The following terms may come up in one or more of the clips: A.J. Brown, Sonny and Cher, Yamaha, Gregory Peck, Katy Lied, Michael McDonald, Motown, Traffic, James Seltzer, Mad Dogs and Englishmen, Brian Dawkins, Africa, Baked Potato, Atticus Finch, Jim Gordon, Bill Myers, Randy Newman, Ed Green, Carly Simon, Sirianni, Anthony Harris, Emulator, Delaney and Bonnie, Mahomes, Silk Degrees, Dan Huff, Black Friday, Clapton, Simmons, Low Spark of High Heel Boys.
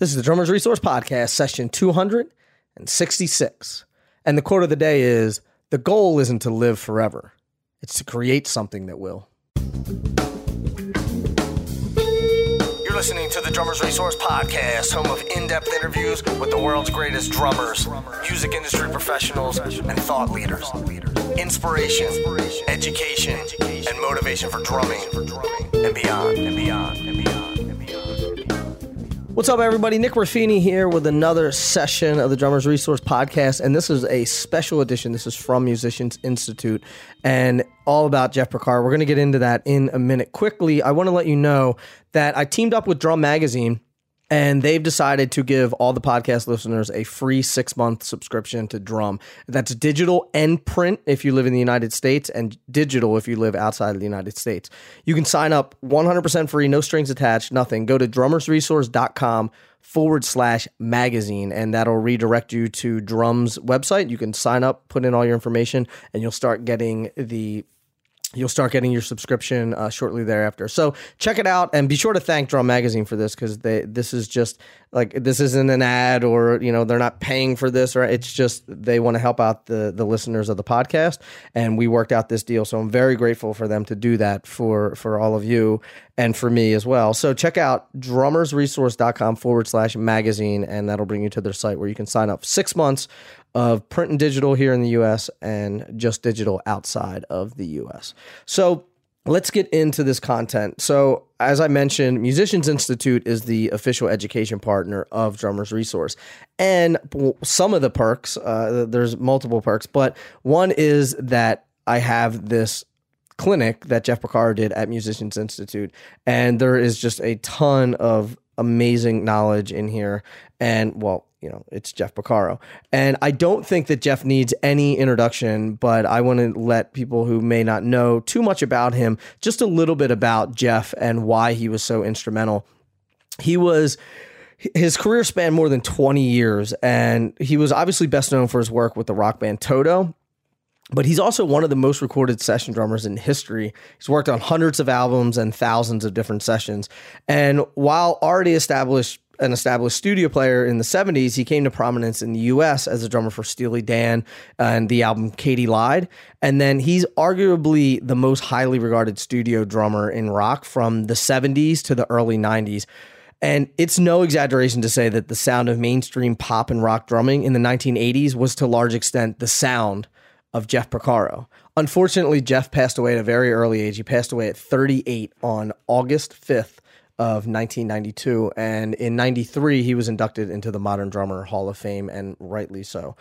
This is the Drummer's Resource Podcast, session 266. And the quote of the day is, "The goal isn't to live forever. It's to create something that will." You're listening to the Drummer's Resource Podcast, home of in-depth interviews with the world's greatest drummers, music industry professionals, and thought leaders. Inspiration, education, and motivation for drumming and beyond, and beyond, and beyond. What's up, everybody? Nick Ruffini here with another session of the Drummer's Resource Podcast, and this is a special edition. This is from Musicians Institute, and all about Jeff Porcaro. We're going to get into that in a minute. Quickly, I want to let you know that I teamed up with Drum Magazine, and they've decided to give all the podcast listeners a free 6-month subscription to Drum. That's digital and print if you live in the United States, and digital if you live outside of the United States. You can sign up 100% free, no strings attached, nothing. Go to drummersresource.com/magazine, and that'll redirect you to Drum's website. You can sign up, put in all your information, and you'll start getting your subscription shortly thereafter. So check it out, and be sure to thank Drum Magazine for this, because this isn't an ad, or they're not paying for this, right? It's just they want to help out the listeners of the podcast, and we worked out this deal. So I'm very grateful for them to do that for all of you and for me as well. So check out drummersresource.com/magazine, and that'll bring you to their site where you can sign up. 6 months of print and digital here in the U.S. and just digital outside of the U.S. So let's get into this content. So as I mentioned, Musicians Institute is the official education partner of Drummer's Resource. And some of the perks, there's multiple perks, but one is that I have this clinic that Jeff Porcaro did at Musicians Institute. And there is just a ton of amazing knowledge in here. And it's Jeff Porcaro. And I don't think that Jeff needs any introduction, but I want to let people who may not know too much about him, just a little bit about Jeff and why he was so instrumental. His career spanned more than 20 years, and he was obviously best known for his work with the rock band Toto. But he's also one of the most recorded session drummers in history. He's worked on hundreds of albums and thousands of different sessions. And while already an established studio player in the 70s, he came to prominence in the U.S. as a drummer for Steely Dan and the album Katy Lied. And then he's arguably the most highly regarded studio drummer in rock from the 70s to the early 90s. And it's no exaggeration to say that the sound of mainstream pop and rock drumming in the 1980s was to a large extent the sound of Jeff Porcaro. Unfortunately, Jeff passed away at a very early age. He passed away at 38 on August 5th of 1992. And in 93, he was inducted into the Modern Drummer Hall of Fame, and rightly so.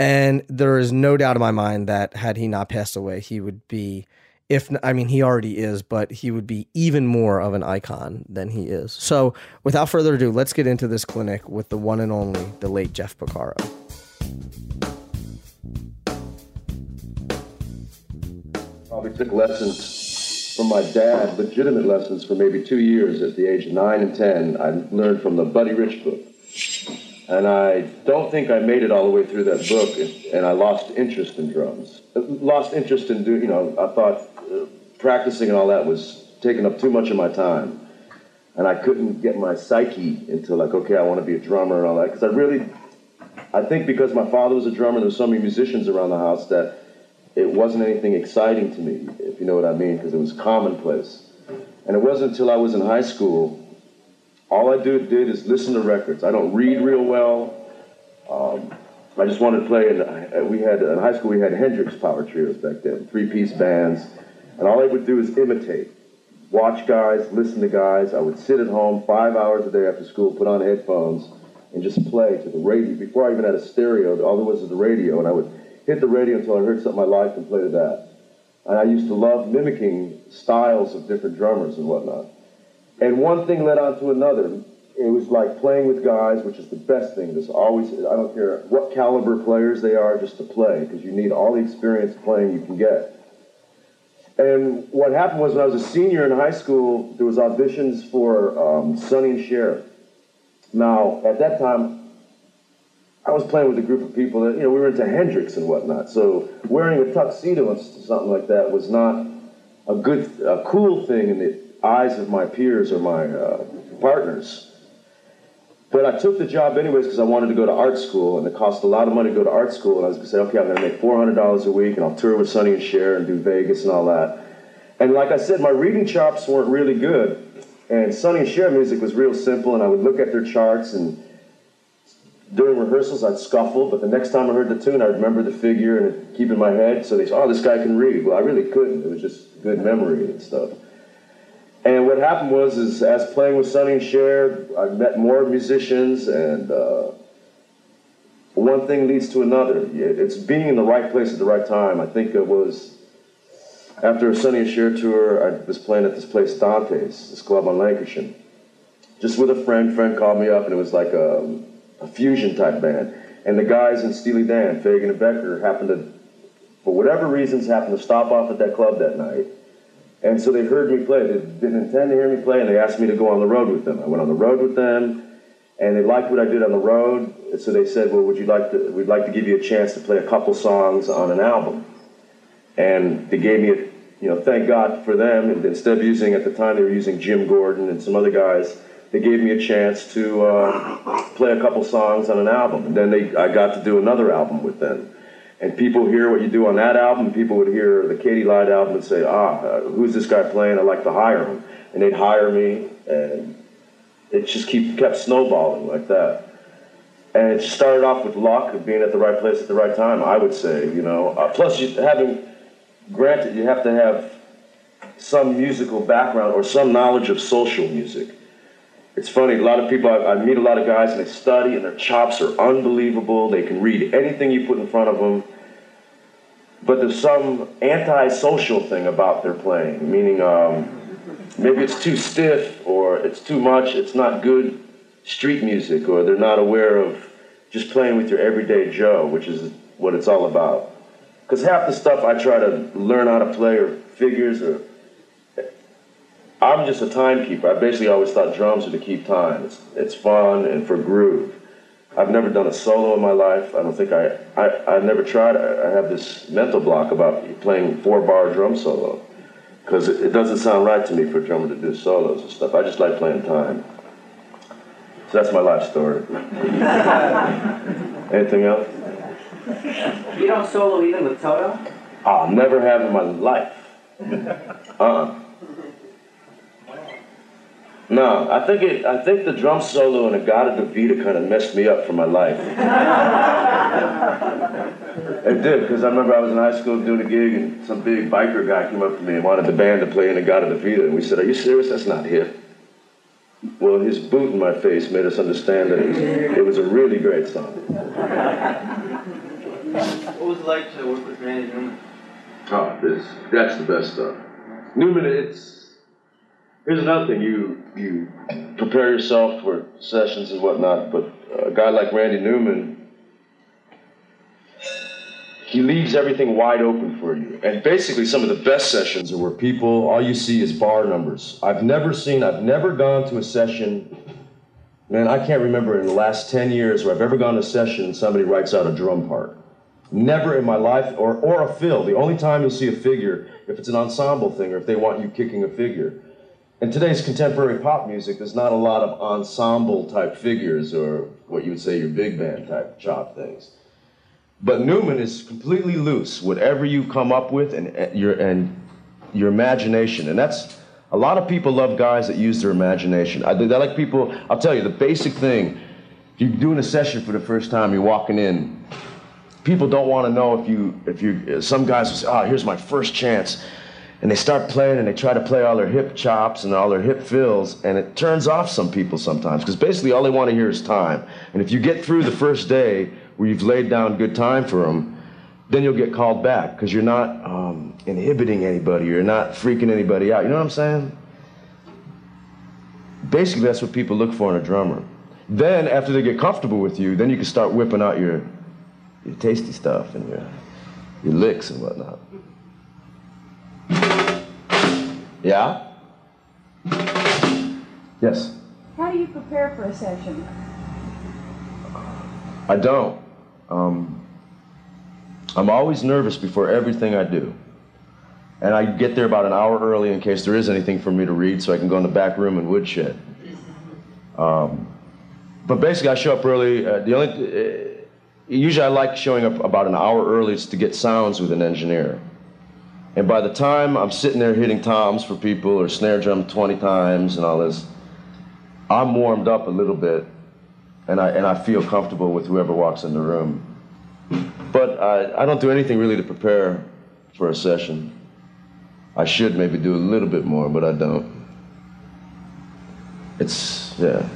And there is no doubt in my mind that had he not passed away, he would be, he already is, but he would be even more of an icon than he is. So without further ado, let's get into this clinic with the one and only, the late Jeff Porcaro. Probably took lessons from my dad, legitimate lessons, for maybe 2 years at the age of 9 and 10. I learned from the Buddy Rich book. And I don't think I made it all the way through that book, and I lost interest in drums. Lost interest in doing, I thought practicing and all that was taking up too much of my time. And I couldn't get my psyche into I want to be a drummer and all that. Because because my father was a drummer, there were so many musicians around the house that it wasn't anything exciting to me, if you know what I mean, because it was commonplace. And it wasn't until I was in high school, all I did is listen to records. I don't read real well. I just wanted to play, and in high school we had Hendrix power trios back then, three-piece bands, and all I would do is imitate. Watch guys, listen to guys. I would sit at home 5 hours a day after school, put on headphones, and just play to the radio. Before I even had a stereo, all there was the radio, and I would hit the radio until I heard something I liked and played that. And I used to love mimicking styles of different drummers and whatnot. And one thing led on to another. It was like playing with guys, which is the best thing. There's always, I don't care what caliber players they are, just to play, because you need all the experience playing you can get. And what happened was, when I was a senior in high school, there was auditions for Sonny and Cher. Now, at that time, I was playing with a group of people that, we were into Hendrix and whatnot, so wearing a tuxedo and something like that was not a cool thing in the eyes of my peers or my partners. But I took the job anyways because I wanted to go to art school, and it cost a lot of money to go to art school. And I was going to say, okay, I'm going to make $400 a week, and I'll tour with Sonny and Cher and do Vegas and all that. And like I said, my reading chops weren't really good. And Sonny and Cher music was real simple, and I would look at their charts, and during rehearsals I'd scuffle, but the next time I heard the tune, I remembered the figure and keep in my head. So they said, oh, this guy can read. Well, I really couldn't. It was just good memory and stuff. And what happened was, is as playing with Sonny and Cher, I met more musicians, and one thing leads to another. It's being in the right place at the right time. I think it was after a Sonny and Cher tour, I was playing at this place, Dante's, this club on Lancashire. Just with a friend. Friend called me up, and it was like a fusion type band. And the guys in Steely Dan, Fagan and Becker, happened to, for whatever reasons, happened to stop off at that club that night. And so they heard me play. They didn't intend to hear me play, and they asked me to go on the road with them. I went on the road with them, and they liked what I did on the road. And so they said, well, would you like to, we'd like to give you a chance to play a couple songs on an album. And they gave me a, you know, thank God for them. And instead of using, at the time they were using Jim Gordon and some other guys, they gave me a chance to play a couple songs on an album. And then I got to do another album with them. And people hear what you do on that album, people would hear the Katy Lied album and say, who's this guy playing? I'd like to hire him. And they'd hire me, and it just kept snowballing like that. And it started off with luck of being at the right place at the right time, I would say, you know. Plus, granted, you have to have some musical background or some knowledge of social music. It's funny, a lot of people, I meet a lot of guys and they study and their chops are unbelievable. They can read anything you put in front of them. But there's some anti-social thing about their playing, meaning maybe it's too stiff or it's too much, it's not good street music, or they're not aware of just playing with your everyday Joe, which is what it's all about. Because half the stuff I try to learn how to play or figures or... I'm just a timekeeper. I basically always thought drums were to keep time. It's fun and for groove. I've never done a solo in my life. I don't think I never tried. I have this mental block about playing 4-bar drum solo because it doesn't sound right to me for a drummer to do solos and stuff. I just like playing time. So that's my life story. Anything else? You don't solo even with Toto? I'll never have in my life. No, I think the drum solo and Agata Da Vida kind of messed me up for my life. It did, because I remember I was in high school doing a gig, and some big biker guy came up to me and wanted the band to play in Agata Da Vida, and we said, "Are you serious? That's not hip." Well, his boot in my face made us understand that it was a really great song. What was it like to work with Randy Newman? Oh, that's the best stuff. Newman, here's another thing, you prepare yourself for sessions and whatnot, but a guy like Randy Newman, he leaves everything wide open for you. And basically some of the best sessions are where people, all you see is bar numbers. I've never gone to a session, man, I can't remember in the last 10 years where I've ever gone to a session and somebody writes out a drum part. Never in my life, or a fill. The only time you'll see a figure, if it's an ensemble thing or if they want you kicking a figure. In today's contemporary pop music, there's not a lot of ensemble-type figures or what you would say your big band-type chop things. But Newman is completely loose, whatever you come up with and your imagination. And that's, a lot of people love guys that use their imagination. I like people, I'll tell you, the basic thing, if you're doing a session for the first time, you're walking in, people don't want to know some guys will say, here's my first chance. And they start playing and they try to play all their hip chops and all their hip fills, and it turns off some people sometimes, because basically all they want to hear is time. And if you get through the first day where you've laid down good time for them, then you'll get called back, because you're not inhibiting anybody, you're not freaking anybody out, you know what I'm saying? Basically that's what people look for in a drummer. Then after they get comfortable with you, then you can start whipping out your tasty stuff and your licks and whatnot. Yeah? Yes? How do you prepare for a session? I don't. I'm always nervous before everything I do. And I get there about an hour early in case there is anything for me to read, so I can go in the back room and woodshed. But basically, I show up early. Usually I like showing up about an hour early to get sounds with an engineer. And by the time I'm sitting there hitting toms for people or snare drum 20 times and all this, I'm warmed up a little bit, and I feel comfortable with whoever walks in the room. But I don't do anything really to prepare for a session. I should maybe do a little bit more, but I don't. It's, yeah.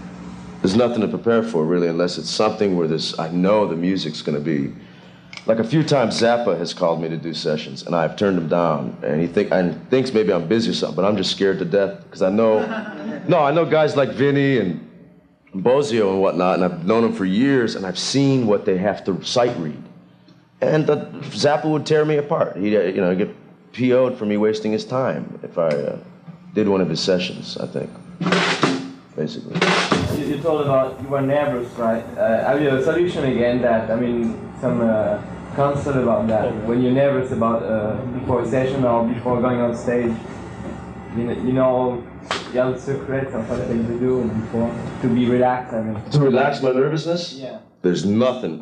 There's nothing to prepare for, really, unless it's something where this, I know the music's gonna be. Like a few times Zappa has called me to do sessions, and I've turned him down, and he thinks maybe I'm busy or something, but I'm just scared to death, because I know, no, I know guys like Vinny and Bozio and whatnot, and I've known them for years, and I've seen what they have to sight read. And Zappa would tear me apart. He'd, you know, get PO'd for me wasting his time if I did one of his sessions, I think, basically. You told about you were nervous, right? Have you a solution again that, I mean, some counsel about that? When you're nervous about before a session or before going on stage, you know, you have secrets and what things to do before, to be relaxed, I mean. To relax my nervousness? Yeah. There's nothing.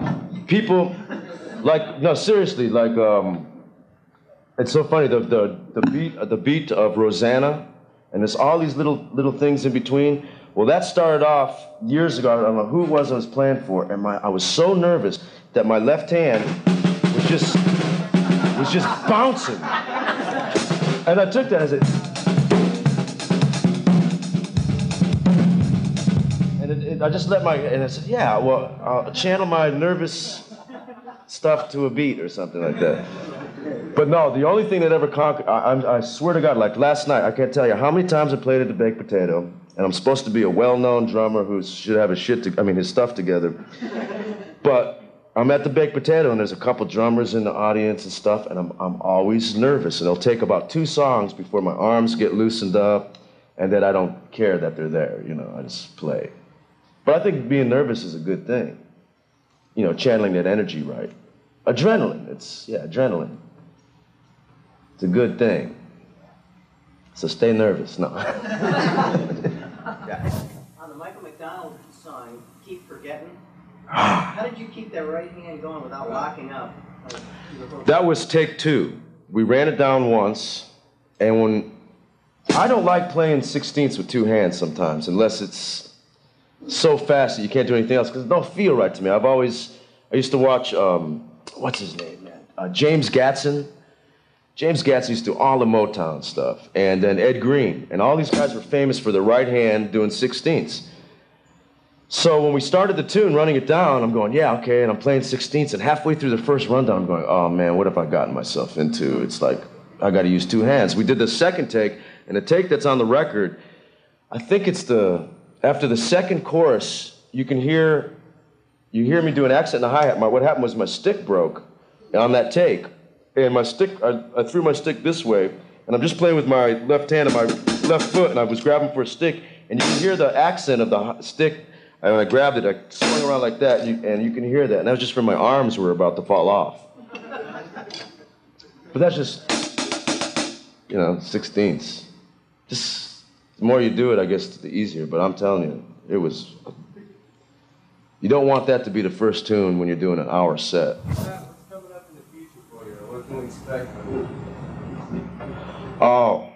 People, like, no, seriously, like, it's so funny, the beat of Rosanna, and there's all these little things in between. Well, that started off years ago. I don't know who it was I was playing for, and I was so nervous that my left hand was just bouncing. And I took that as it, and I just let my, and I said, yeah, well, I'll channel my nervous stuff to a beat or something like that. But no, the only thing that ever conquered, I swear to God, like last night, I can't tell you how many times I played at the Baked Potato. And I'm supposed to be a well-known drummer who should have his stuff together. But I'm at the Baked Potato, and there's a couple drummers in the audience and stuff, and I'm always nervous. And it'll take about 2 songs before my arms get loosened up, and then I don't care that they're there, you know, I just play. But I think being nervous is a good thing. You know, channeling that energy right. Adrenaline, adrenaline. It's a good thing. So stay nervous, no. On the Michael McDonald song, Keep Forgetting, how did you keep that right hand going without locking up? That was take 2. We ran it down once, and I don't like playing 16ths with 2 hands sometimes, unless it's so fast that you can't do anything else, because it don't feel right to me. I used to watch, what's his name, man? James Gatson. James Gatson used to do all the Motown stuff, and then Ed Green, and all these guys were famous for their right hand doing 16ths. So when we started the tune, running it down, I'm going, yeah, okay, and I'm playing 16ths, and halfway through the first rundown, I'm going, oh man, what have I gotten myself into? It's like, I gotta use 2 hands. We did the second take, and the take that's on the record, I think it's after the second chorus, you hear me do an accent and a hi-hat. What happened was my stick broke on that take. And my stick, I threw my stick this way, and I'm just playing with my left hand and my left foot, and I was grabbing for a stick, and you can hear the accent of the stick, and when I grabbed it, I swung around like that, and you can hear that, and that was just when my arms were about to fall off. But that's just, you know, 16ths. Just, the more you do it, I guess, the easier, but I'm telling you, it was, you don't want that to be the first tune when you're doing an hour set. Oh,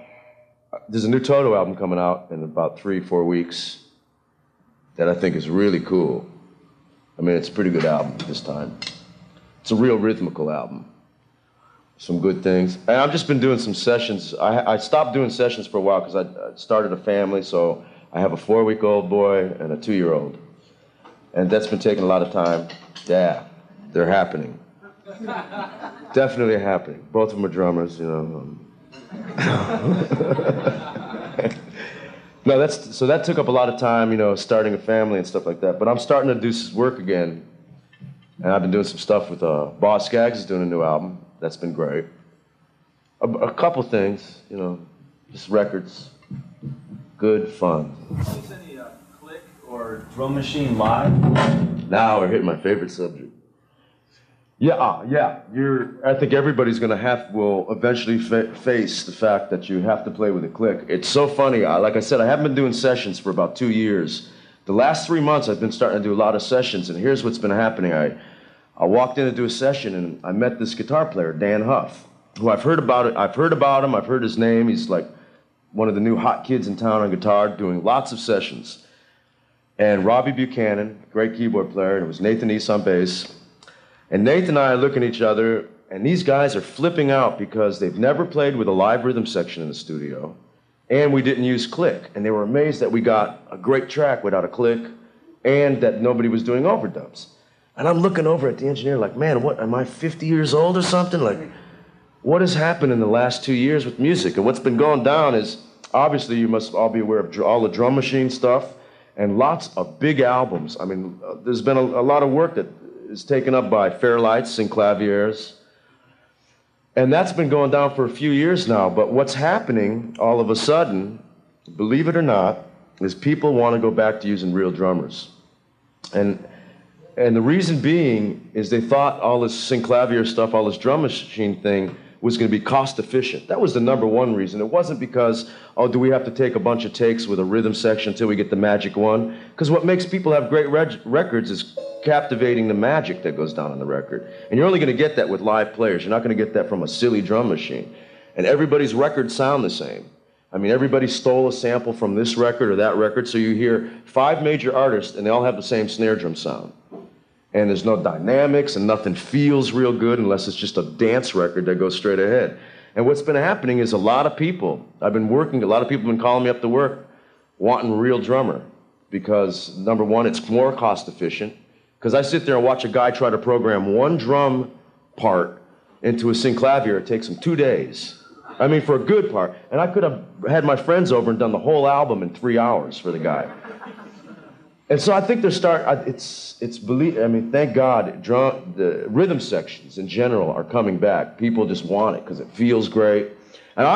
there's a new Toto album coming out in about 3-4 weeks that I think is really cool. I mean, it's a pretty good album this time. It's a real rhythmical album. Some good things. And I've just been doing some sessions. I stopped doing sessions for a while because I started a family, so I have a 4-week-old boy and a 2-year-old. And that's been taking a lot of time. Yeah, they're happening. Definitely happening. Both of them are drummers, you know. No, so that took up a lot of time, you know, starting a family and stuff like that. But I'm starting to do work again, and I've been doing some stuff with Boz Scaggs is doing a new album. That's been great. A couple things, you know, just records. Good fun. Is there any click or drum machine live? Now we're hitting my favorite subject. Yeah. I think everybody's will eventually face the fact that you have to play with a click. It's so funny. Like I said, I haven't been doing sessions for about 2 years. The last 3 months, I've been starting to do a lot of sessions, and here's what's been happening. I walked in to do a session, and I met this guitar player, Dan Huff, who I've heard about him, I've heard his name. He's like one of the new hot kids in town on guitar, doing lots of sessions. And Robbie Buchanan, great keyboard player, and it was Nathan East on bass. And Nathan and I are looking at each other, and these guys are flipping out because they've never played with a live rhythm section in the studio, and we didn't use click. And they were amazed that we got a great track without a click, and that nobody was doing overdubs. And I'm looking over at the engineer like, man, what, am I 50 years old or something? Like, what has happened in the last 2 years with music? And what's been going down is, obviously you must all be aware of all the drum machine stuff, and lots of big albums. I mean, there's been a lot of work that is taken up by Fairlights and Claviers. And that's been going down for a few years now, but what's happening all of a sudden, believe it or not, is people want to go back to using real drummers. And the reason being is they thought all this synclavier stuff, all this drum machine thing, was going to be cost efficient. That was the number one reason. It wasn't because, oh, do we have to take a bunch of takes with a rhythm section until we get the magic one? Because what makes people have great records is captivating the magic that goes down on the record. And you're only going to get that with live players. You're not going to get that from a silly drum machine. And everybody's records sound the same. I mean, everybody stole a sample from this record or that record, so you hear 5 major artists and they all have the same snare drum sound. And there's no dynamics, and nothing feels real good unless it's just a dance record that goes straight ahead. And what's been happening is a lot of people have been calling me up to work wanting a real drummer because, number one, it's more cost efficient. Because I sit there and watch a guy try to program one drum part into a synclavier. It takes him 2 days. I mean, for a good part. And I could have had my friends over and done the whole album in 3 hours for the guy. And so I think thank God, the rhythm sections in general are coming back. People just want it because it feels great. And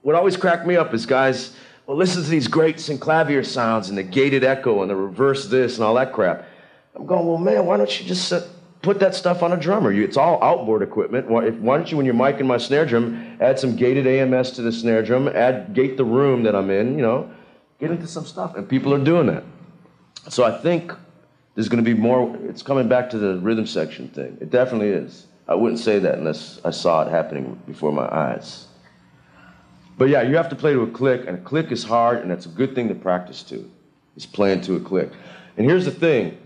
what always cracked me up is guys, well, listen to these great synclavier sounds and the gated echo and the reverse this and all that crap. I'm going, well, man, why don't you just put that stuff on a drummer? It's all outboard equipment. Why don't you, when you're micing my snare drum, add some gated AMS to the snare drum, gate the room that I'm in, get into some stuff. And people are doing that. So I think there's going to be more, it's coming back to the rhythm section thing. It definitely is. I wouldn't say that unless I saw it happening before my eyes. But yeah, you have to play to a click, and a click is hard, and that's a good thing to practice to, is playing to a click. And here's the thing.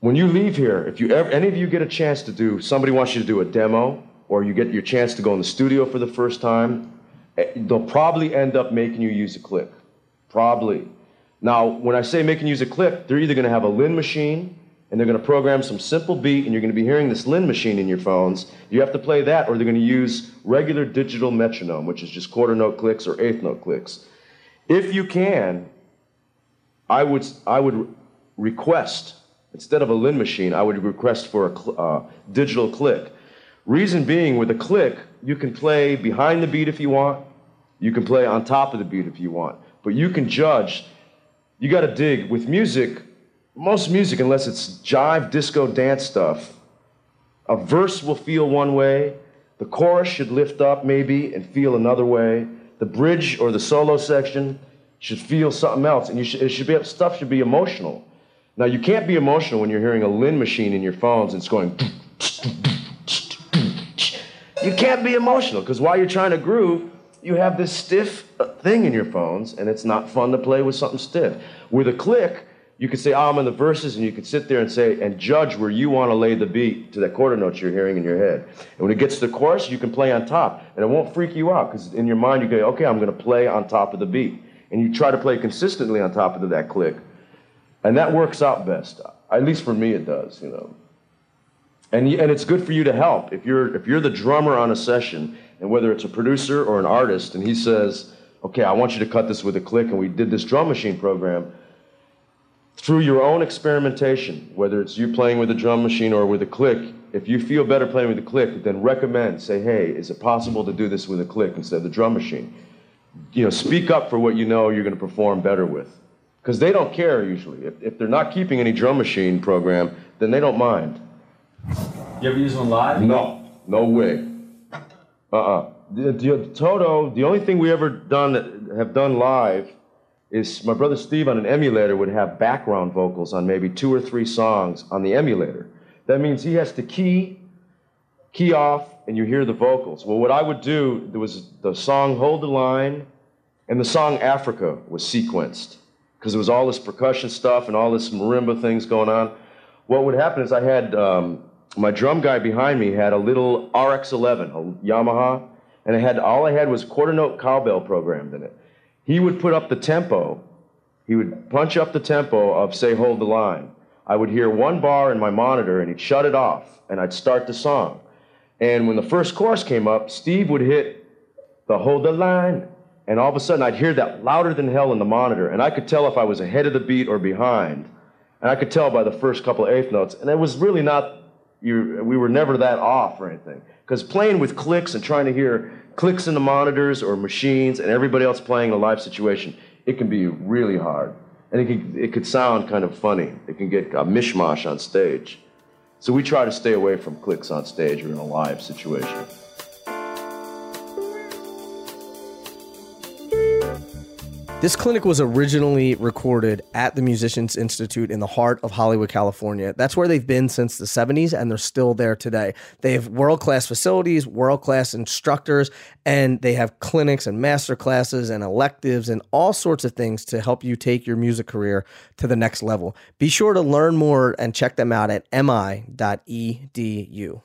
When you leave here, if you any of you get a chance to do, somebody wants you to do a demo, or you get your chance to go in the studio for the first time, they'll probably end up making you use a click. Probably. Now, when I say make and use a click, they're either going to have a Linn machine, and they're going to program some simple beat, and you're going to be hearing this Linn machine in your phones. You have to play that, or they're going to use regular digital metronome, which is just quarter note clicks or eighth note clicks. If you can, I would request, instead of a Linn machine, I would request for a digital click. Reason being, with a click, you can play behind the beat if you want. You can play on top of the beat if you want. But you can judge. You got to dig. With music, most music, unless it's jive, disco, dance stuff, a verse will feel one way, the chorus should lift up maybe and feel another way, the bridge or the solo section should feel something else, and stuff should be emotional. Now, you can't be emotional when you're hearing a Linn machine in your phones and it's going... You can't be emotional, because while you're trying to groove, you have this stiff thing in your phones, and it's not fun to play with something stiff. With a click, you could say, I'm in the verses, and you could sit there and say, and judge where you want to lay the beat to that quarter note you're hearing in your head. And when it gets to the chorus, you can play on top, and it won't freak you out, because in your mind, you go, okay, I'm going to play on top of the beat. And you try to play consistently on top of that click, and that works out best. At least for me, it does, And it's good for you to help. If you're the drummer on a session, and whether it's a producer or an artist, and he says, okay, I want you to cut this with a click, and we did this drum machine program, through your own experimentation, whether it's you playing with a drum machine or with a click, if you feel better playing with a click, then recommend, say, hey, is it possible to do this with a click instead of the drum machine? Speak up for what you know you're going to perform better with. Because they don't care, usually. If they're not keeping any drum machine program, then they don't mind. You ever use one live? No. No way. The Toto, the only thing we ever have done live is my brother Steve on an emulator would have background vocals on maybe 2 or 3 songs on the emulator. That means he has to key off, and you hear the vocals. Well, what I would do, there was the song Hold the Line, and the song Africa was sequenced, because there was all this percussion stuff and all this marimba things going on. What would happen is I had, my drum guy behind me had a little RX-11, a Yamaha, and all I had was quarter note cowbell programmed in it. He would put up the tempo, he would punch up the tempo of, say, Hold the Line. I would hear one bar in my monitor and he'd shut it off, and I'd start the song. And when the first chorus came up, Steve would hit the Hold the Line, and all of a sudden I'd hear that louder than hell in the monitor, and I could tell if I was ahead of the beat or behind. And I could tell by the first couple of eighth notes, and it was really not, we were never that off or anything. Because playing with clicks and trying to hear clicks in the monitors or machines and everybody else playing in a live situation, it can be really hard. And it could sound kind of funny. It can get a mishmash on stage. So we try to stay away from clicks on stage or in a live situation. This clinic was originally recorded at the Musicians Institute in the heart of Hollywood, California. That's where they've been since the 70s, and they're still there today. They have world-class facilities, world-class instructors, and they have clinics and master classes and electives and all sorts of things to help you take your music career to the next level. Be sure to learn more and check them out at mi.edu.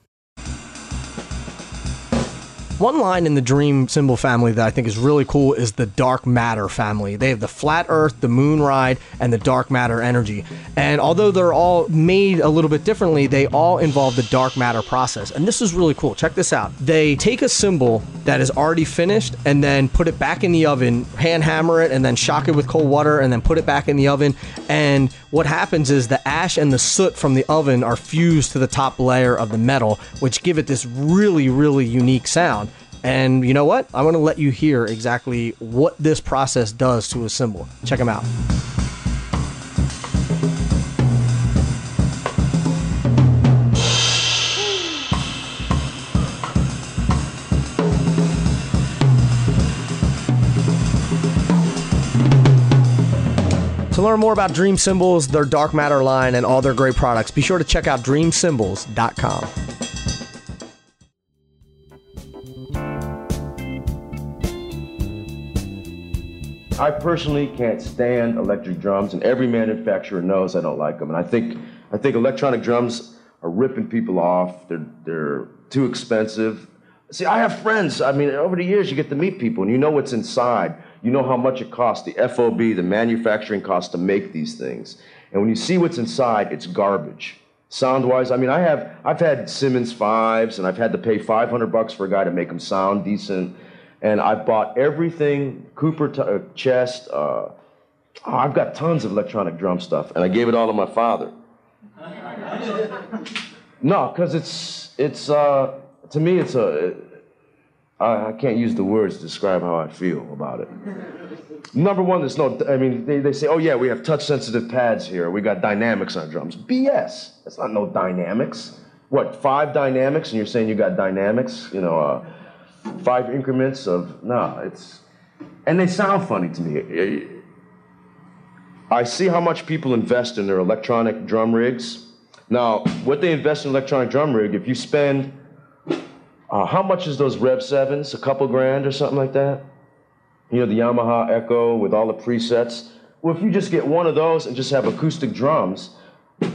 One line in the Dream Cymbal family that I think is really cool is the dark matter family. They have the Flat Earth, the Moon Ride, and the dark matter energy. And although they're all made a little bit differently, they all involve the dark matter process. And this is really cool. Check this out. They take a cymbal that is already finished and then put it back in the oven, hand hammer it, and then shock it with cold water, and then put it back in the oven. And what happens is the ash and the soot from the oven are fused to the top layer of the metal, which give it this really, really unique sound. And you know what? I want to let you hear exactly what this process does to a cymbal. Check them out. To learn more about Dream Cymbals, their Dark Matter line, and all their great products, be sure to check out dreamcymbals.com. I personally can't stand electric drums, and every manufacturer knows I don't like them. And I think electronic drums are ripping people off. They're too expensive. See, I have friends. I mean, over the years, you get to meet people, and you know what's inside. You know how much it costs, the FOB, the manufacturing cost to make these things. And when you see what's inside, it's garbage. Sound-wise, I mean, I've had Simmons 5s, and I've had to pay $500 for a guy to make them sound decent. And I've bought everything, Cooper Chest. I've got tons of electronic drum stuff, and I gave it all to my father. No, because it's to me it's I can't use the words to describe how I feel about it. Number one, they say, oh yeah, we have touch-sensitive pads here. We got dynamics on drums. BS. That's not no dynamics. What, 5 dynamics, and you're saying you got dynamics? You know. 5 increments of, no, it's, and they sound funny to me. I see how much people invest in their electronic drum rigs. Now, what they invest in electronic drum rig, if you spend, how much is those Rev 7s? A couple grand or something like that? You know, the Yamaha Echo with all the presets. Well, if you just get one of those and just have acoustic drums,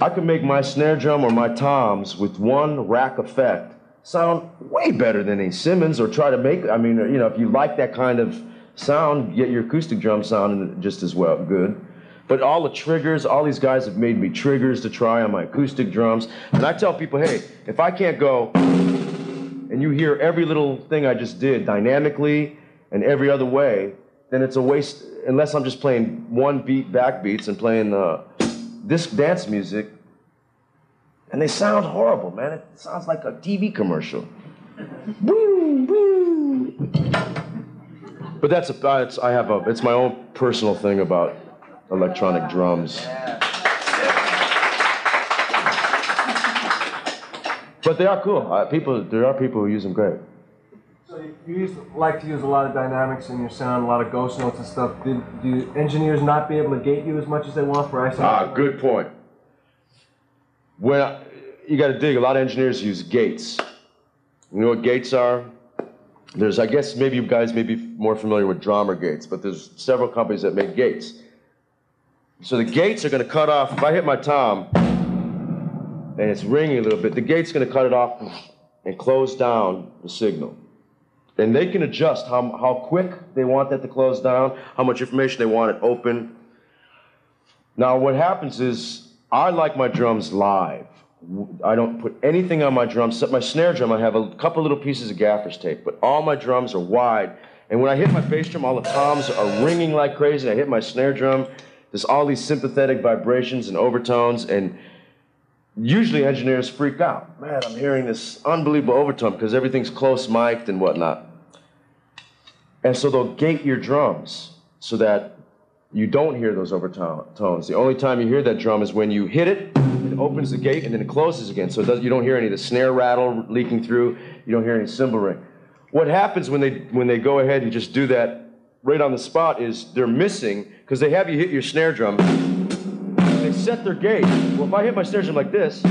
I can make my snare drum or my toms with one rack effect sound way better than a Simmons, or try to make, I mean, you know, if you like that kind of sound, get your acoustic drum sounding just as well, good. But all the triggers, all these guys have made me triggers to try on my acoustic drums. And I tell people, hey, if I can't go, and you hear every little thing I just did dynamically and every other way, then it's a waste, unless I'm just playing one beat, backbeats, and playing this dance music. And they sound horrible, man. It sounds like a TV commercial. Boom, boom. But it's my own personal thing about electronic drums. But they are cool. There are people who use them great. So You like to use a lot of dynamics in your sound, a lot of ghost notes and stuff. Do engineers not be able to gate you as much as they want for isolation? Good point. Well, you got to dig. A lot of engineers use gates. You know what gates are? There's, I guess maybe you guys may be more familiar with Drummer gates, but there's several companies that make gates. So the gates are going to cut off. If I hit my tom and it's ringing a little bit, the gate's going to cut it off and close down the signal. And they can adjust how quick they want that to close down, how much information they want it open. Now what happens is, I like my drums live. I don't put anything on my drums, except my snare drum. I have a couple little pieces of gaffer's tape, but all my drums are wide. And when I hit my bass drum, all the toms are ringing like crazy. And I hit my snare drum, there's all these sympathetic vibrations and overtones, and usually engineers freak out. Man, I'm hearing this unbelievable overtone because everything's close mic'd and whatnot. And so they'll gate your drums so that you don't hear those overtones. The only time you hear that drum is when you hit it, it opens the gate, and then it closes again. So you don't hear any of the snare rattle leaking through. You don't hear any cymbal ring. What happens when they go ahead and just do that right on the spot is they're missing, because they have you hit your snare drum. They set their gate. Well, if I hit my snare drum like this,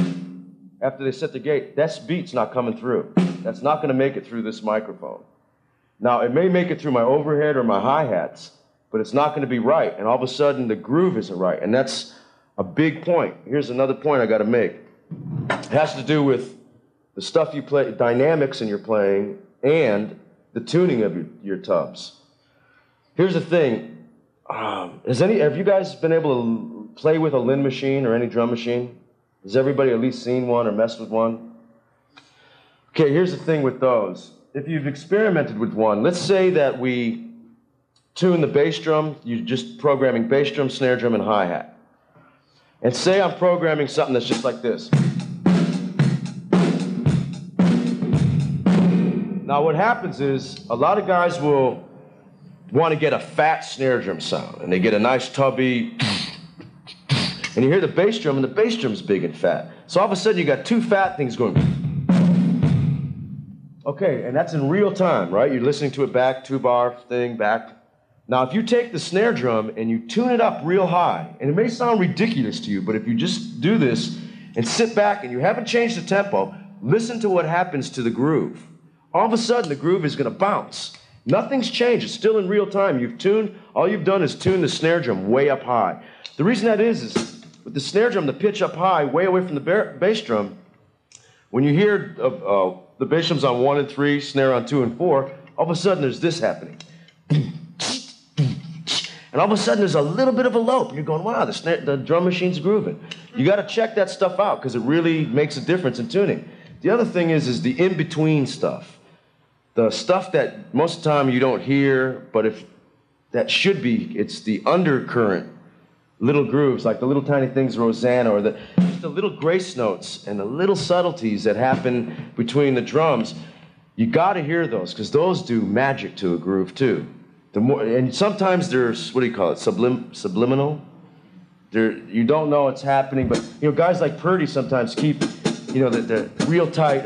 after they set the gate, that beat's not coming through. That's not going to make it through this microphone. Now, it may make it through my overhead or my hi-hats, but it's not going to be right, and all of a sudden the groove isn't right, and that's a big point. Here's another point I got to make. It has to do with the stuff you play, dynamics in your playing, and the tuning of your tubs. Here's the thing: have you guys been able to play with a Linn machine or any drum machine? Has everybody at least seen one or messed with one? Okay, here's the thing with those. If you've experimented with one, let's say that we tune the bass drum, you're just programming bass drum, snare drum, and hi-hat. And say I'm programming something that's just like this. Now what happens is, a lot of guys will want to get a fat snare drum sound, and they get a nice tubby, and you hear the bass drum, and the bass drum's big and fat. So all of a sudden you got two fat things going. Okay, and that's in real time, right? You're listening to it back, two-bar thing, back. Now, if you take the snare drum and you tune it up real high, and it may sound ridiculous to you, but if you just do this and sit back and you haven't changed the tempo, listen to what happens to the groove. All of a sudden, the groove is going to bounce. Nothing's changed. It's still in real time. You've tuned. All you've done is tune the snare drum way up high. The reason that is with the snare drum, the pitch up high, way away from the bass drum, when you hear the bass drum's on 1 and 3, snare on 2 and 4, all of a sudden there's this happening. And all of a sudden, there's a little bit of a lope. You're going, wow, the drum machine's grooving. You got to check that stuff out because it really makes a difference in tuning. The other thing is the in-between stuff. The stuff that most of the time you don't hear, but if that should be, it's the undercurrent, little grooves, like the little tiny things, Rosanna, or just the little grace notes and the little subtleties that happen between the drums. You got to hear those because those do magic to a groove, too. And sometimes there's, what do you call it, subliminal? You don't know it's happening, but you know, guys like Purdy sometimes keep, you know, the real tight.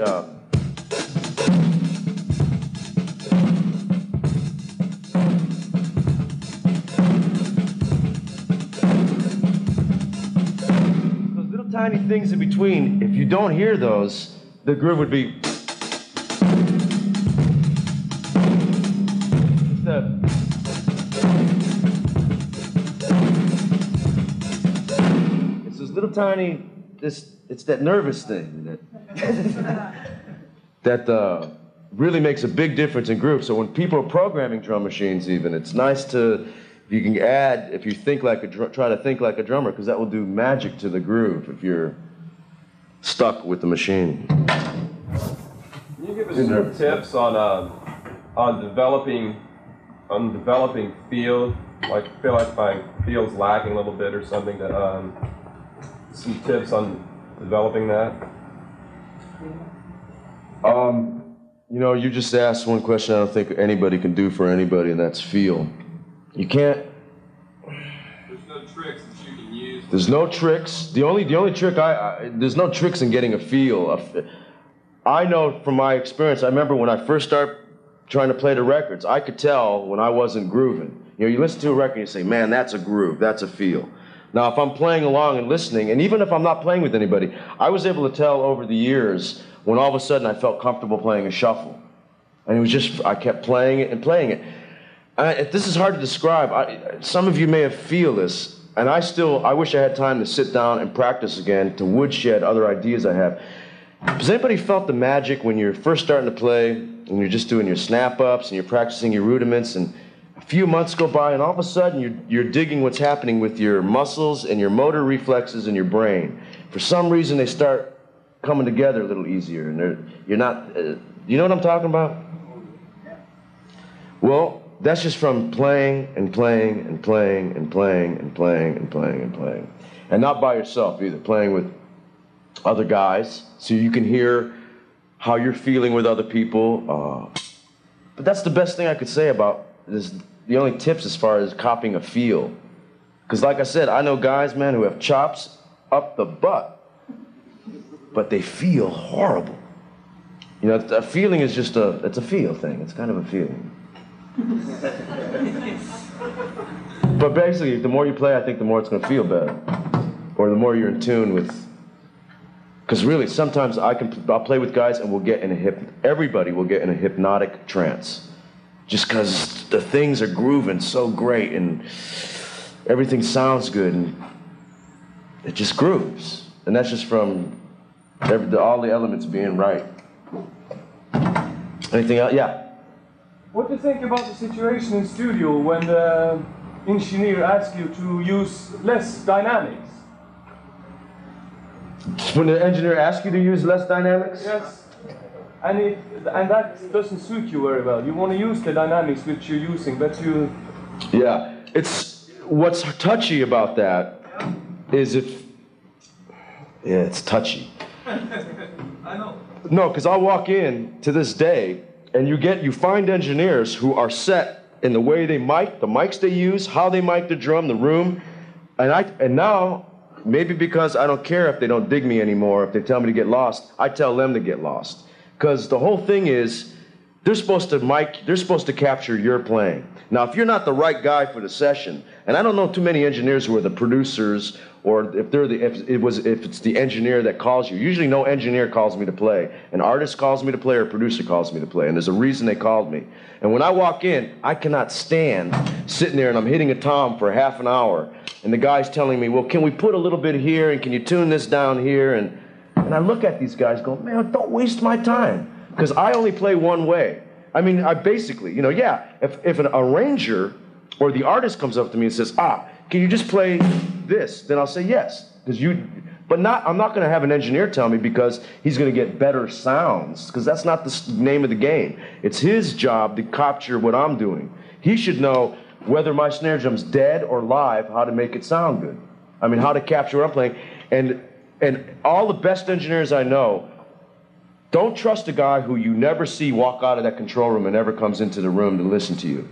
Those little tiny things in between, if you don't hear those, the groove would be. Tiny, it's that nervous thing that really makes a big difference in groups. So when people are programming drum machines, even it's nice if you think like try to think like a drummer, because that will do magic to the groove if you're stuck with the machine. Can you give us some tips on developing feel? Like feel like my feel's lacking a little bit or something that. Some tips on developing that? You know, you just asked one question I don't think anybody can do for anybody, and that's feel. You can't. There's no tricks that you can use. There's no tricks. The only trick there's no tricks in getting a feel. I know from my experience. I remember when I first started trying to play the records, I could tell when I wasn't grooving. You know, you listen to a record and you say, man, that's a groove, that's a feel. Now, if I'm playing along and listening, and even if I'm not playing with anybody, I was able to tell over the years when all of a sudden I felt comfortable playing a shuffle. And it was just, I kept playing it and playing it. This is hard to describe. Some of you may have feel this, and I wish I had time to sit down and practice again, to woodshed other ideas I have. Has anybody felt the magic when you're first starting to play, and you're just doing your snap-ups, and you're practicing your rudiments, and a few months go by, and all of a sudden you're digging what's happening with your muscles and your motor reflexes and your brain? For some reason, they start coming together a little easier, and you're not, you know what I'm talking about? Well, that's just from playing and playing and playing and playing and playing and playing and playing. And not by yourself either, playing with other guys, so you can hear how you're feeling with other people. But that's the best thing I could say about this, the only tips as far as copying a feel. Because like I said, I know guys, man, who have chops up the butt, but they feel horrible. You know, a feeling is just it's a feel thing. It's kind of a feeling. But basically, the more you play, I think the more it's going to feel better. Or the more you're in tune with. Because really, sometimes I'll play with guys and everybody will get in a hypnotic trance. Just because the things are grooving so great and everything sounds good and it just grooves. And that's just from all the elements being right. Anything else? Yeah? What do you think about the situation in studio when the engineer asks you to use less dynamics? When the engineer asks you to use less dynamics? Yes. And that doesn't suit you very well. You want to use the dynamics which you're using, but you... Yeah. What's touchy about that is if... Yeah, it's touchy. I know. No, because I'll walk in to this day, and you find engineers who are set in the way they mic, the mics they use, how they mic the drum, the room, and now... Maybe because I don't care if they don't dig me anymore, if they tell me to get lost, I tell them to get lost. Because the whole thing is, they're supposed to capture your playing. Now, if you're not the right guy for the session, and I don't know too many engineers who are the producers, or if it's the engineer that calls you. Usually no engineer calls me to play. An artist calls me to play, or a producer calls me to play, and there's a reason they called me. And when I walk in, I cannot stand sitting there and I'm hitting a tom for half an hour, and the guy's telling me, well, can we put a little bit here, and can you tune this down here? And I look at these guys go, man, don't waste my time. Because I only play one way. I mean, I basically, you know, yeah, if an arranger or the artist comes up to me and says, can you just play this? Then I'll say yes. I'm not going to have an engineer tell me because he's going to get better sounds, because that's not the name of the game. It's his job to capture what I'm doing. He should know whether my snare drum's dead or live, how to make it sound good. I mean, how to capture what I'm playing. And all the best engineers I know, don't trust a guy who you never see walk out of that control room and never comes into the room to listen to you.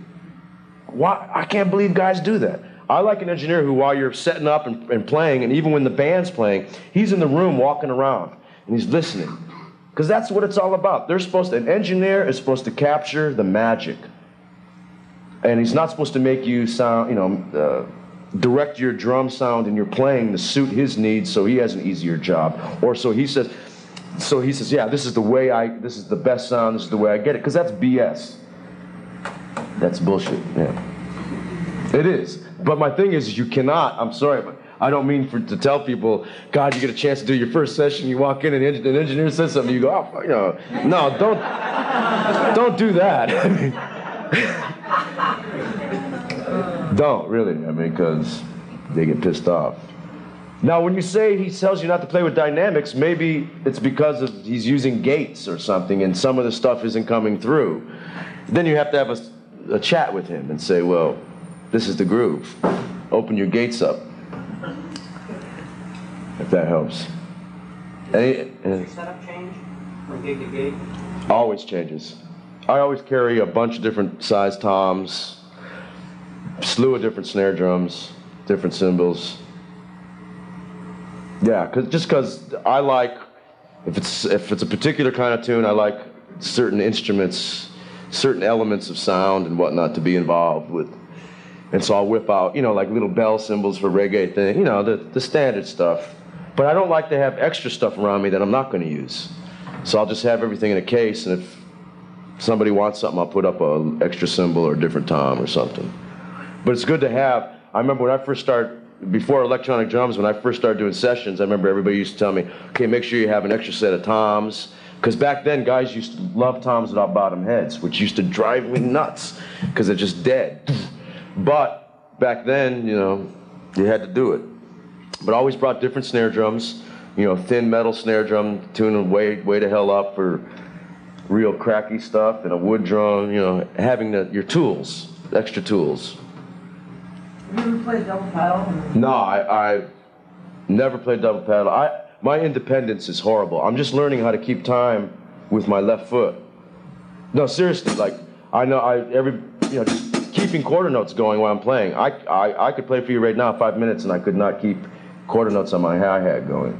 Why? I can't believe guys do that. I like an engineer who, while you're setting up and playing, and even when the band's playing, he's in the room walking around, and he's listening. Because that's what it's all about. An engineer is supposed to capture the magic. And he's not supposed to make you sound, you know, direct your drum sound and your playing to suit his needs so he has an easier job. Or so he says... So he says, yeah, this is the best sound, this is the way I get it. Because that's BS. That's bullshit, yeah. It is. But my thing is, you cannot, I'm sorry, but I don't mean to tell people, God, you get a chance to do your first session, you walk in and an engineer says something, you go, oh, fuck, you know. No, don't do that. I mean, don't, really, I mean, because they get pissed off. Now, when you say he tells you not to play with dynamics, maybe it's because he's using gates or something and some of the stuff isn't coming through. Then you have to have a chat with him and say, well, this is the groove. Open your gates up. If that helps. Does your setup change from gate to gate? Always changes. I always carry a bunch of different size toms, a slew of different snare drums, different cymbals. Yeah, just because I like, if it's a particular kind of tune, I like certain instruments certain elements of sound and whatnot to be involved with. And so I'll whip out, you know, like little bell cymbals for reggae thing, you know, the standard stuff. But I don't like to have extra stuff around me that I'm not going to use. So I'll just have everything in a case, and if somebody wants something, I'll put up an extra cymbal or a different tom or something. But it's good to have. I remember when I first started, before electronic drums, when I first started doing sessions, I remember everybody used to tell me, okay, make sure you have an extra set of toms. Because back then, guys used to love toms without bottom heads, which used to drive me nuts, because they're just dead. But back then, you know, you had to do it. But I always brought different snare drums, you know, thin metal snare drum, tuned way to hell up for real cracky stuff, and a wood drum, you know, having your tools, extra tools. You ever played double pedal? No, I never played double pedal. My independence is horrible. I'm just learning how to keep time with my left foot. No, seriously, like, I know you know, just keeping quarter notes going while I'm playing. I could play for you right now 5 minutes and I could not keep quarter notes on my hi-hat going.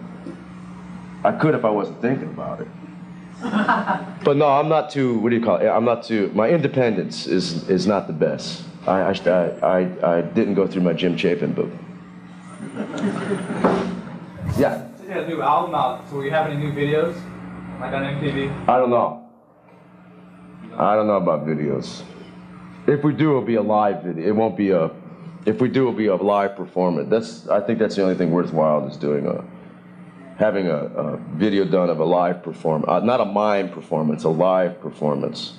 I could if I wasn't thinking about it. But no, I'm not too, what do you call it? I'm not too, my independence is not the best. I didn't go through my Jim Chapin book. Yeah. You had a new album out, so will you have any new videos, like on MTV? I don't know. I don't know about videos. If we do, it'll be a live video. It won't be a, if we do, it'll be a live performance. I think that's the only thing worthwhile is doing having a video done of a live performance, not a mime performance, a live performance.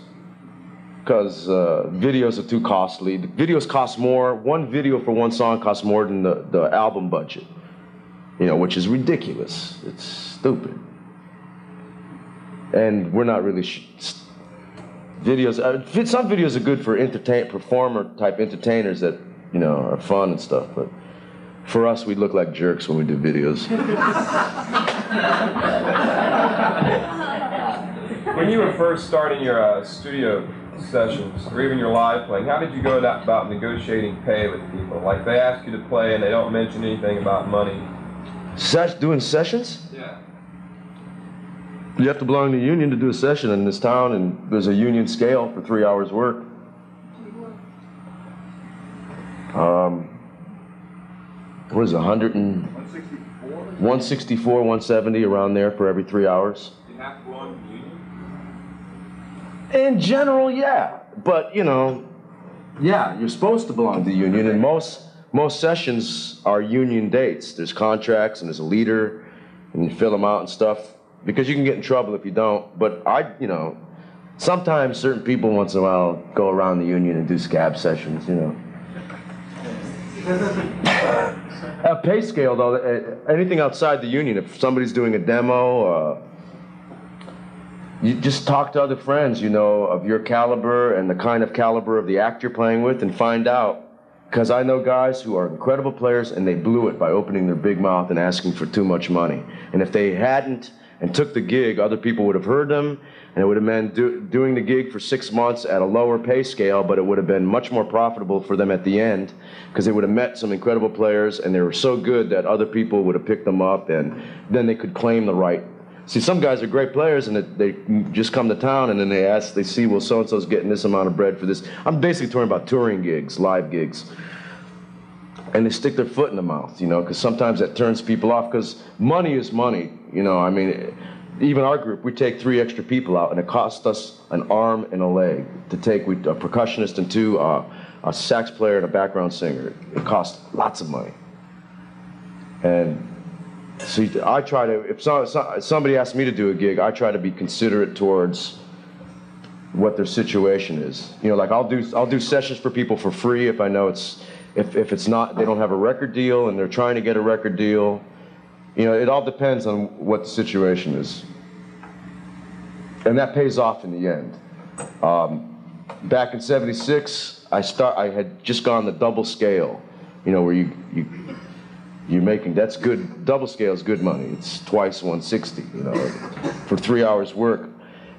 Because videos are too costly. The videos cost more. One video for one song costs more than the album budget. You know, which is ridiculous. It's stupid. And we're not really videos. Some videos are good for performer-type entertainers that, you know, are fun and stuff. But for us, we look like jerks when we do videos. When you were first starting your studio sessions, or even your live playing, how did you go about negotiating pay with people? Like, they ask you to play and they don't mention anything about money. Doing sessions? Yeah. You have to belong to a union to do a session in this town, and there's a union scale for 3 hours work. What is it, 164? 164, 170, around there for every 3 hours. You have to belong to the union? In general, yeah. But, you know, yeah, you're supposed to belong to the union, and most sessions are union dates. There's contracts and there's a leader, and you fill them out and stuff, because you can get in trouble if you don't. But you know, sometimes certain people once in a while go around the union and do scab sessions, you know. A pay scale though, anything outside the union, if somebody's doing a demo, you just talk to other friends, you know, of your caliber and the kind of caliber of the act you're playing with, and find out. Because I know guys who are incredible players and they blew it by opening their big mouth and asking for too much money. And if they hadn't and took the gig, other people would have heard them, and it would have meant doing the gig for 6 months at a lower pay scale, but it would have been much more profitable for them at the end, because they would have met some incredible players and they were so good that other people would have picked them up, and then they could claim the right. See, some guys are great players and they just come to town and then they see, well, so-and-so's getting this amount of bread for this. I'm basically talking about touring gigs, live gigs. And they stick their foot in the mouth, you know, because sometimes that turns people off, because money is money, you know. I mean, even our group, we take 3 extra people out, and it costs us an arm and a leg to take a percussionist and 2, a sax player and a background singer. It costs lots of money. And so I try to, if somebody asks me to do a gig, I try to be considerate towards what their situation is. You know, like I'll do sessions for people for free if I know it's, if it's not, they don't have a record deal and they're trying to get a record deal. You know, it all depends on what the situation is. And that pays off in the end. Back in '76, I had just gone the double scale, you know, where you're making, that's good, double scale is good money. It's twice 160, you know, for 3 hours work.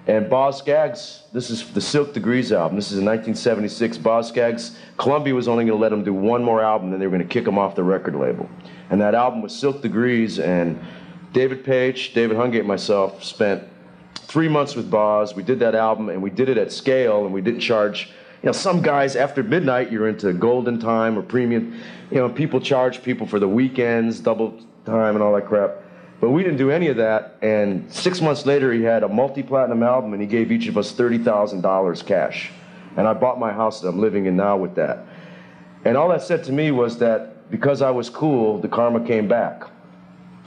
And Boz Scaggs, this is the Silk Degrees album. This is in 1976. Boz Scaggs, Columbia was only going to let him do 1 more album, then they were going to kick him off the record label. And that album was Silk Degrees, and David Page, David Hungate, and myself spent 3 months with Boz. We did that album, and we did it at scale, and we didn't charge. You know, some guys, after midnight, you're into golden time or premium. You know, people charge people for the weekends, double time, and all that crap. But we didn't do any of that, and 6 months later, he had a multi-platinum album, and he gave each of us $30,000 cash. And I bought my house that I'm living in now with that. And all that said to me was that because I was cool, the karma came back.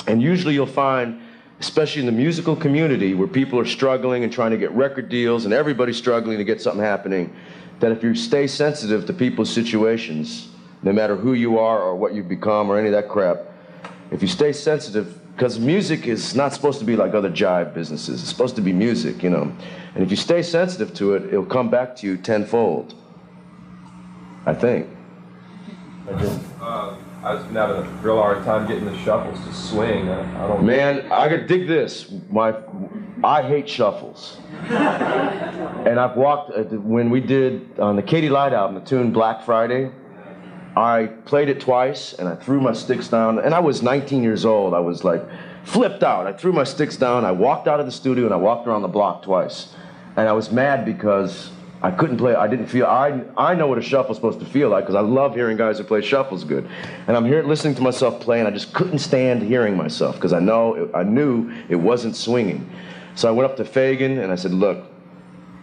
And usually you'll find, especially in the musical community where people are struggling and trying to get record deals and everybody's struggling to get something happening, that if you stay sensitive to people's situations, no matter who you are or what you've become or any of that crap, if you stay sensitive, because music is not supposed to be like other jive businesses. It's supposed to be music, you know. And if you stay sensitive to it, it'll come back to you tenfold, I think. I was having a real hard time getting the shuffles to swing. I don't. Man, I could dig this. I hate shuffles. And I've walked, when we did, on the Katy Lied album, the tune Black Friday, I played it twice, and I threw my sticks down, and I was 19 years old. I was like, flipped out. I threw my sticks down, I walked out of the studio, and I walked around the block twice. And I was mad because I couldn't play, I didn't feel, I know what a shuffle's supposed to feel like, because I love hearing guys who play shuffles good. And I'm here listening to myself play, and I just couldn't stand hearing myself, because I knew it wasn't swinging. So I went up to Fagan, and I said, look,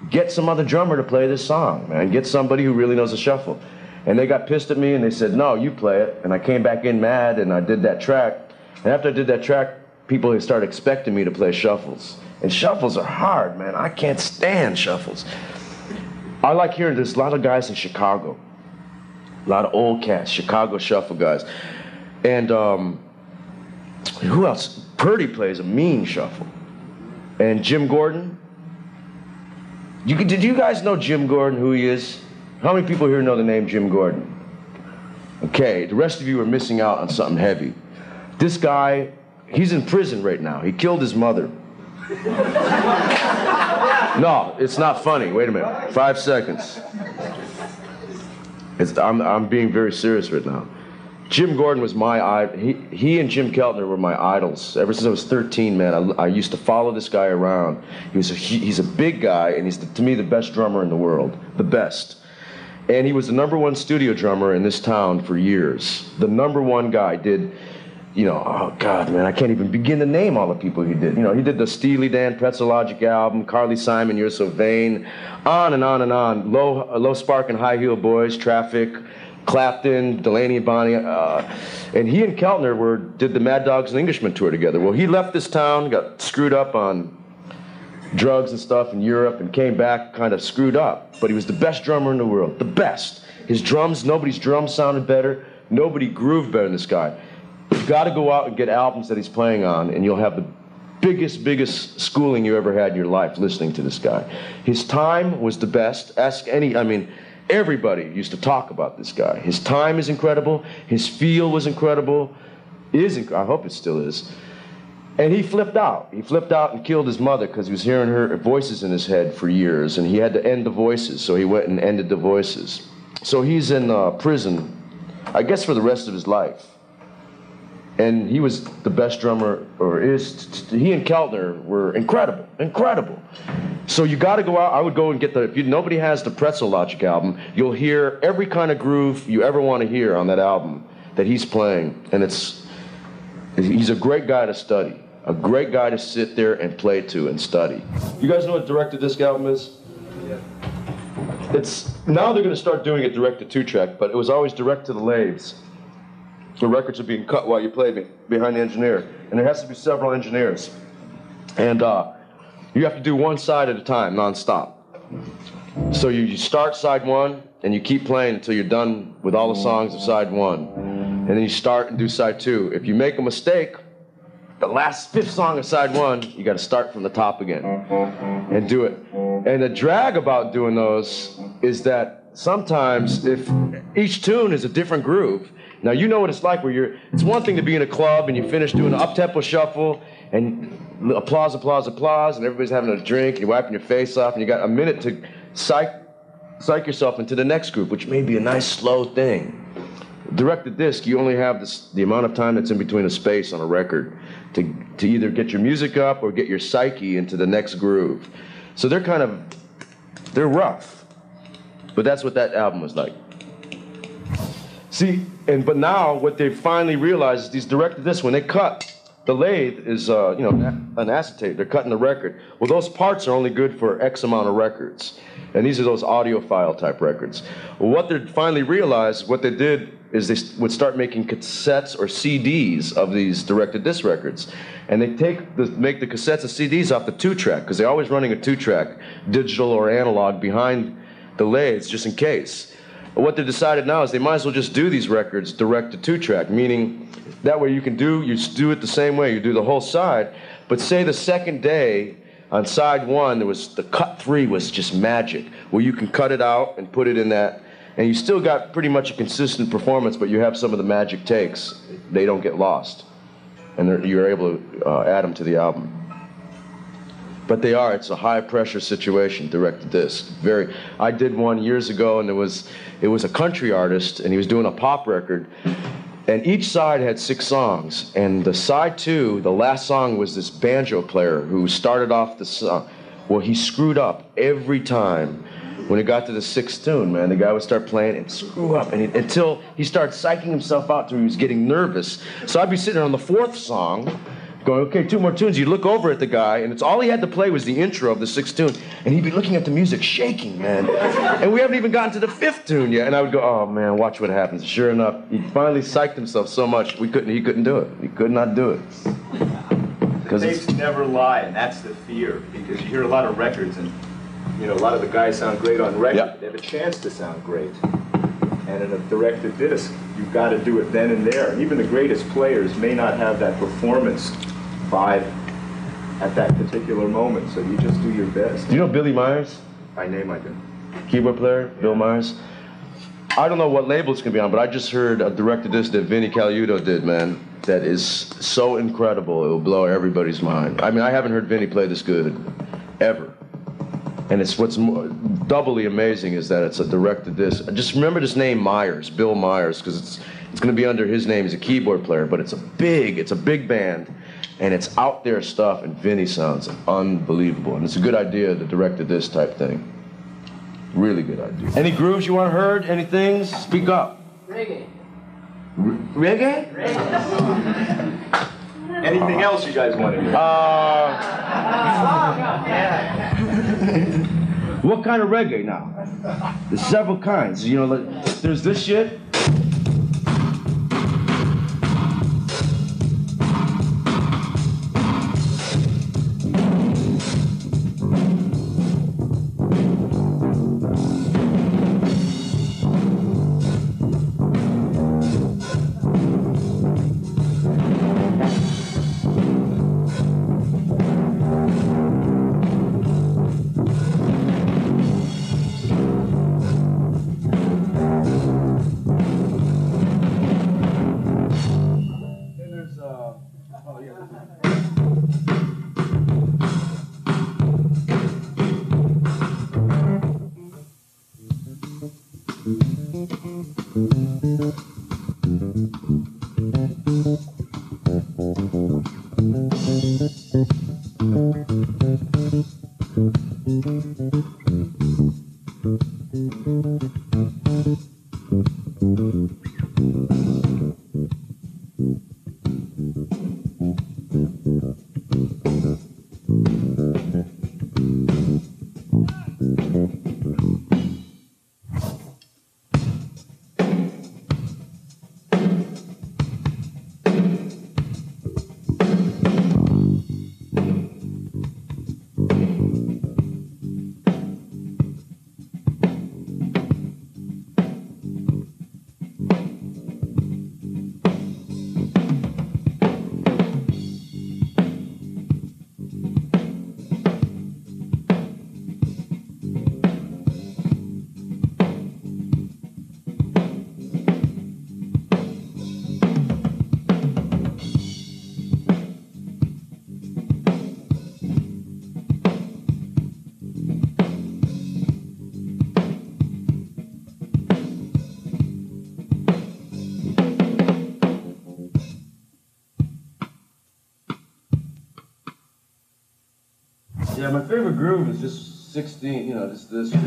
get some other drummer to play this song, man. Get somebody who really knows a shuffle. And they got pissed at me, and they said, no, you play it. And I came back in mad, and I did that track. And after I did that track, people started expecting me to play shuffles. And shuffles are hard, man. I can't stand shuffles. I like hearing there's a lot of guys in Chicago, a lot of old cats, Chicago shuffle guys. And who else? Purdy plays a mean shuffle. And Jim Gordon. Did you guys know Jim Gordon, who he is? How many people here know the name Jim Gordon? Okay, the rest of you are missing out on something heavy. This guy, he's in prison right now. He killed his mother. No, it's not funny. Wait a minute. 5 seconds. I'm being very serious right now. Jim Gordon was my idol. He and Jim Keltner were my idols. Ever since I was 13, man, I used to follow this guy around. He's a big guy, and he's, to me, the best drummer in the world. The best. And he was the #1 studio drummer in this town for years. The #1 guy did, you know, oh God, man, I can't even begin to name all the people he did. You know, he did the Steely Dan, Pretzel Logic album, Carly Simon, You're So Vain, on and on and on. Low Spark and High Heel Boys, Traffic, Clapton, Delaney and Bonnie. And he and Keltner did the Mad Dogs and Englishmen tour together. Well, he left this town, got screwed up on drugs and stuff in Europe, and came back kind of screwed up. But he was the best drummer in the world, the best. His drums, nobody's drums sounded better. Nobody grooved better than this guy. You've got to go out and get albums that he's playing on, and you'll have the biggest schooling you ever had in your life listening to this guy. His time was the best. Everybody used to talk about this guy. His time is incredible. His feel was incredible. I hope it still is. And he flipped out. He flipped out and killed his mother because he was hearing her voices in his head for years, and he had to end the voices, so he went and ended the voices. So he's in prison, I guess, for the rest of his life. And he was the best drummer, he and Keltner were incredible, incredible. So you gotta go out, I would go and get nobody has the Pretzel Logic album, you'll hear every kind of groove you ever want to hear on that album that he's playing, and he's a great guy to study, a great guy to sit there and play to and study. You guys know what direct-to-disc album is? Yeah. Now they're gonna start doing it direct-to 2-track, but it was always direct to the lathes. The records are being cut while you play behind the engineer. And there has to be several engineers. And you have to do one side at a time, nonstop. So you start side one, and you keep playing until you're done with all the songs of side one. And then you start and do side two. If you make a mistake, the last fifth song of side one, you got to start from the top again and do it. And the drag about doing those is that sometimes if each tune is a different groove. Now you know what it's like where it's one thing to be in a club and you finish doing an up-tempo shuffle and applause, applause, applause, and everybody's having a drink and you're wiping your face off and you got a minute to psych yourself into the next group, which may be a nice slow thing. Direct to disc, you only have the amount of time that's in between a space on a record. to either get your music up or get your psyche into the next groove. So they're kind of, they're rough, but that's what that album was like. See, but now what they finally realized is these directors, when they cut, the lathe is, you know, an acetate. They're cutting the record. Well, those parts are only good for X amount of records. And these are those audiophile type records. Well, what they finally realized, what they did is they would start making cassettes or CDs of these directed disc records. And they make the cassettes and CDs off the two-track, because they're always running a two-track, digital or analog, behind the lathes, just in case. But what they decided now is they might as well just do these records direct to two-track, meaning that way you do it the same way, you do the whole side, but say the second day, on side one, there was the cut three was just magic, where you can cut it out and put it in that, and you still got pretty much a consistent performance, but you have some of the magic takes. They don't get lost, and you're able to add them to the album. But they are, it's a high pressure situation, direct to disc. Very, I did one years ago, and it was a country artist, and he was doing a pop record, and each side had 6 songs, and the side 2, the last song was this banjo player who started off the song. Well, he screwed up every time. When it got to the 6th tune, man, the guy would start playing and screw up, and until he started psyching himself out till he was getting nervous. So I'd be sitting there on the 4th song, going, okay, 2 more tunes. You'd look over at the guy, and it's all he had to play was the intro of the 6th tune, and he'd be looking at the music, shaking, man. And we haven't even gotten to the 5th tune yet. And I would go, oh man, watch what happens. Sure enough, he finally psyched himself so much he couldn't do it. He could not do it. Because tapes never lie, and that's the fear. Because you hear a lot of records, and you know a lot of the guys sound great on record. Yep. They have a chance to sound great. And in a directed disc, you've got to do it then and there. Even the greatest players may not have that performance vibe at that particular moment, so you just do your best. Do you know Billy Myers? By name I do. Keyboard player, yeah. Bill Myers. I don't know what label it's going to be on, but I just heard a directed disc that Vinnie Caliuto did, man, that is so incredible, it will blow everybody's mind. I mean, I haven't heard Vinnie play this good, ever. And it's what's more, doubly amazing is that it's a directed disc. Just remember this name Myers, Bill Myers, because it's going to be under his name as a keyboard player, but it's a big band, and it's out there stuff, and Vinnie sounds unbelievable. And it's a good idea, the directed disc type thing. Really good idea. Any grooves you want heard? Any things? Speak up. Reggae. Reggae? Reggae. Anything else you guys want to hear? What kind of reggae now? There's several kinds. You know, like, there's this shit. Yeah, my favorite groove is just 16, you know, just this shit.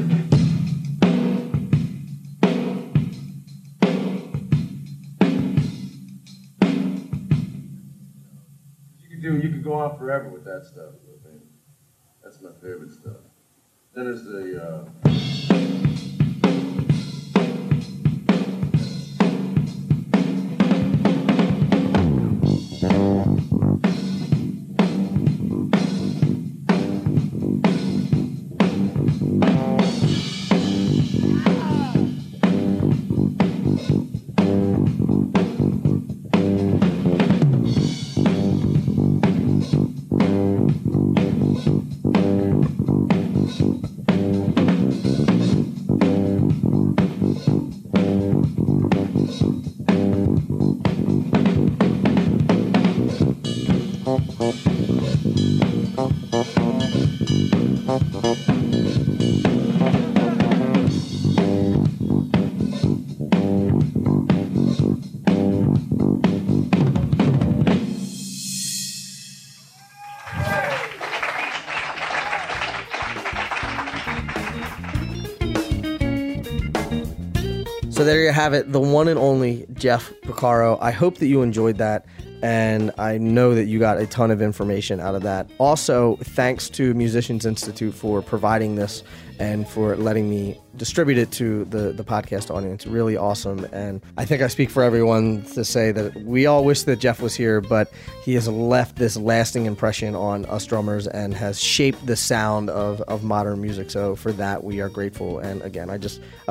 You could go on forever with that stuff. I mean, that's my favorite stuff. Then there's the. There you have it, the one and only Jeff Porcaro. I hope that you enjoyed that, and I know that you got a ton of information out of that. Also, thanks to Musicians Institute for providing this and for letting me distribute it to the podcast audience. Really awesome, and I think I speak for everyone to say that we all wish that Jeff was here, but he has left this lasting impression on us drummers and has shaped the sound of modern music. So for that, we are grateful. And again, I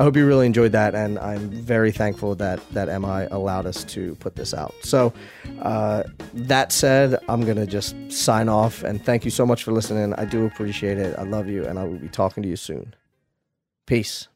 hope you really enjoyed that, and I'm very thankful that MI allowed us to put this out. So that said, I'm going to just sign off, and thank you so much for listening. I do appreciate it. I love you, and I will be talking to you soon. Peace.